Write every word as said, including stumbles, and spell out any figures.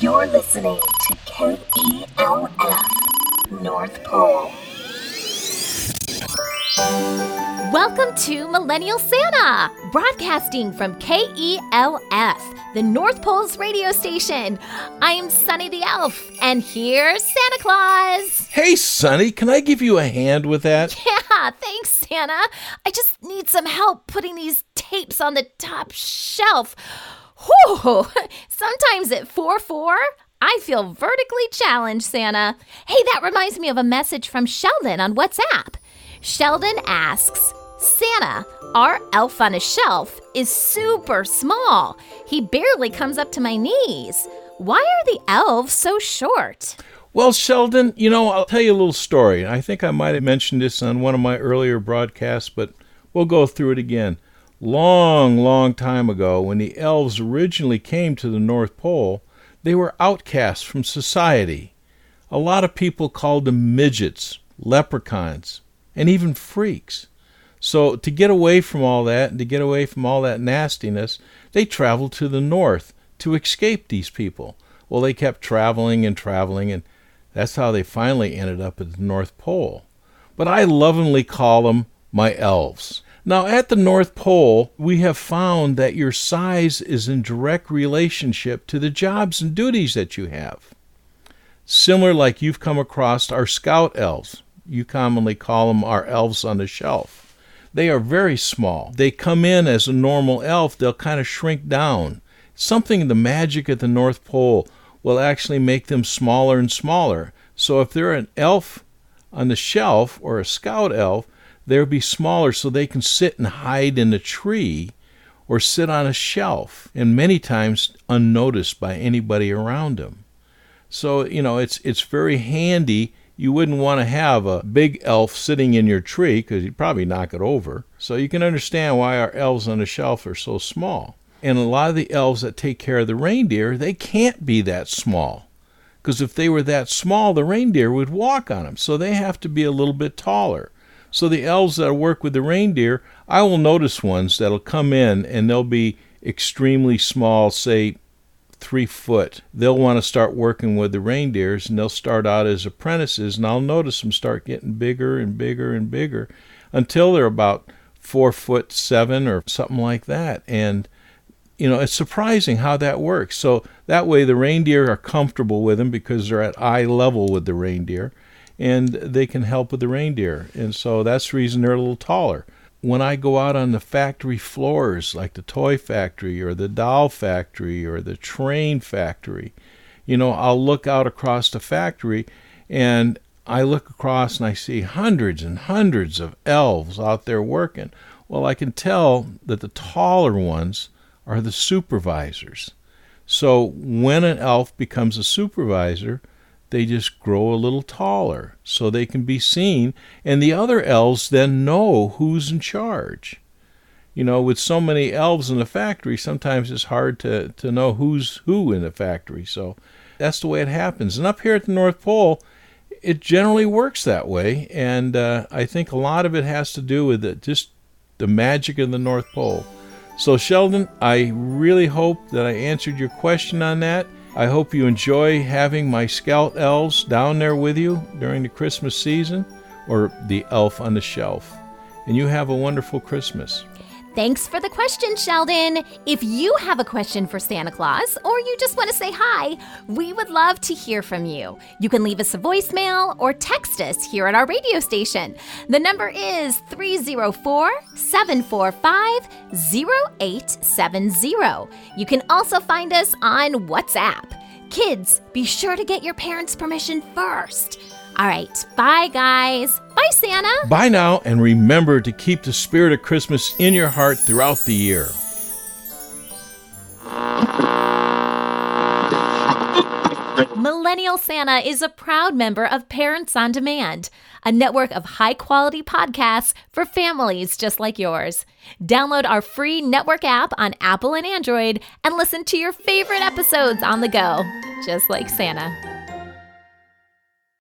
You're listening to K E L F North Pole. Welcome to Millennial Santa, broadcasting from K E L F, the North Pole's radio station. I am Sunny the Elf, and here's Santa Claus. Hey, Sunny, can I give you a hand with that? Yeah, thanks, Santa. I just need some help putting these tapes on the top shelf. Whew! Sometimes at four four, I feel vertically challenged, Santa. Hey, that reminds me of a message from Sheldon on WhatsApp. Sheldon asks, Santa, our elf on a shelf is super small. He barely comes up to my knees. Why are the elves so short? Well, Sheldon, you know, I'll tell you a little story. I think I might have mentioned this on one of my earlier broadcasts, but we'll go through it again. Long, long time ago, when the elves originally came to the North Pole, they were outcasts from society. A lot of people called them midgets, leprechauns, and even freaks. So to get away from all that, and to get away from all that nastiness, they traveled to the north to escape these people. Well, they kept traveling and traveling, and that's how they finally ended up at the North Pole. But I lovingly call them my elves. Now, at the North Pole, we have found that your size is in direct relationship to the jobs and duties that you have. Similar like you've come across our scout elves. You commonly call them our elves on the shelf. They are very small. They come in as a normal elf. They'll kind of shrink down. Something in the magic at the North Pole will actually make them smaller and smaller. So if they're an elf on the shelf or a scout elf, they'll be smaller so they can sit and hide in a tree or sit on a shelf, and many times unnoticed by anybody around them. So, you know, it's it's very handy. You wouldn't want to have a big elf sitting in your tree because you'd probably knock it over. So you can understand why our elves on the shelf are so small. And a lot of the elves that take care of the reindeer, they can't be that small. Because if they were that small, the reindeer would walk on them. So they have to be a little bit taller. So the elves that work with the reindeer, I will notice ones that'll come in and they'll be extremely small, say, three foot. They'll want to start working with the reindeers, and they'll start out as apprentices, and I'll notice them start getting bigger and bigger and bigger until they're about four foot seven or something like that. And, you know, it's surprising how that works. So that way the reindeer are comfortable with them because they're at eye level with the reindeer, and they can help with the reindeer. And so that's the reason they're a little taller. When I go out on the factory floors, like the toy factory or the doll factory or the train factory, you know, I'll look out across the factory, and I look across and I see hundreds and hundreds of elves out there working. Well, I can tell that the taller ones are the supervisors. So when an elf becomes a supervisor, they just grow a little taller so they can be seen, and the other elves then know who's in charge. You know, with so many elves in the factory, sometimes it's hard to, to know who's who in the factory. So that's the way it happens. And up here at the North Pole, it generally works that way, and uh, I think a lot of it has to do with it, just the magic of the North Pole. So Sheldon, I really hope that I answered your question on that. I hope you enjoy having my scout elves down there with you during the Christmas season, or the elf on the shelf. And you have a wonderful Christmas. Thanks for the question, Sheldon. If you have a question for Santa Claus, or you just want to say hi, we would love to hear from you. You can leave us a voicemail or text us here at our radio station. The number is three oh four, seven four five, oh eight seven oh. You can also find us on WhatsApp. Kids, be sure to get your parents' permission first. All right, bye, guys. Bye, Santa. Bye now, and remember to keep the spirit of Christmas in your heart throughout the year. Millennial Santa is a proud member of Parents on Demand, a network of high-quality podcasts for families just like yours. Download our free network app on Apple and Android and listen to your favorite episodes on the go, just like Santa.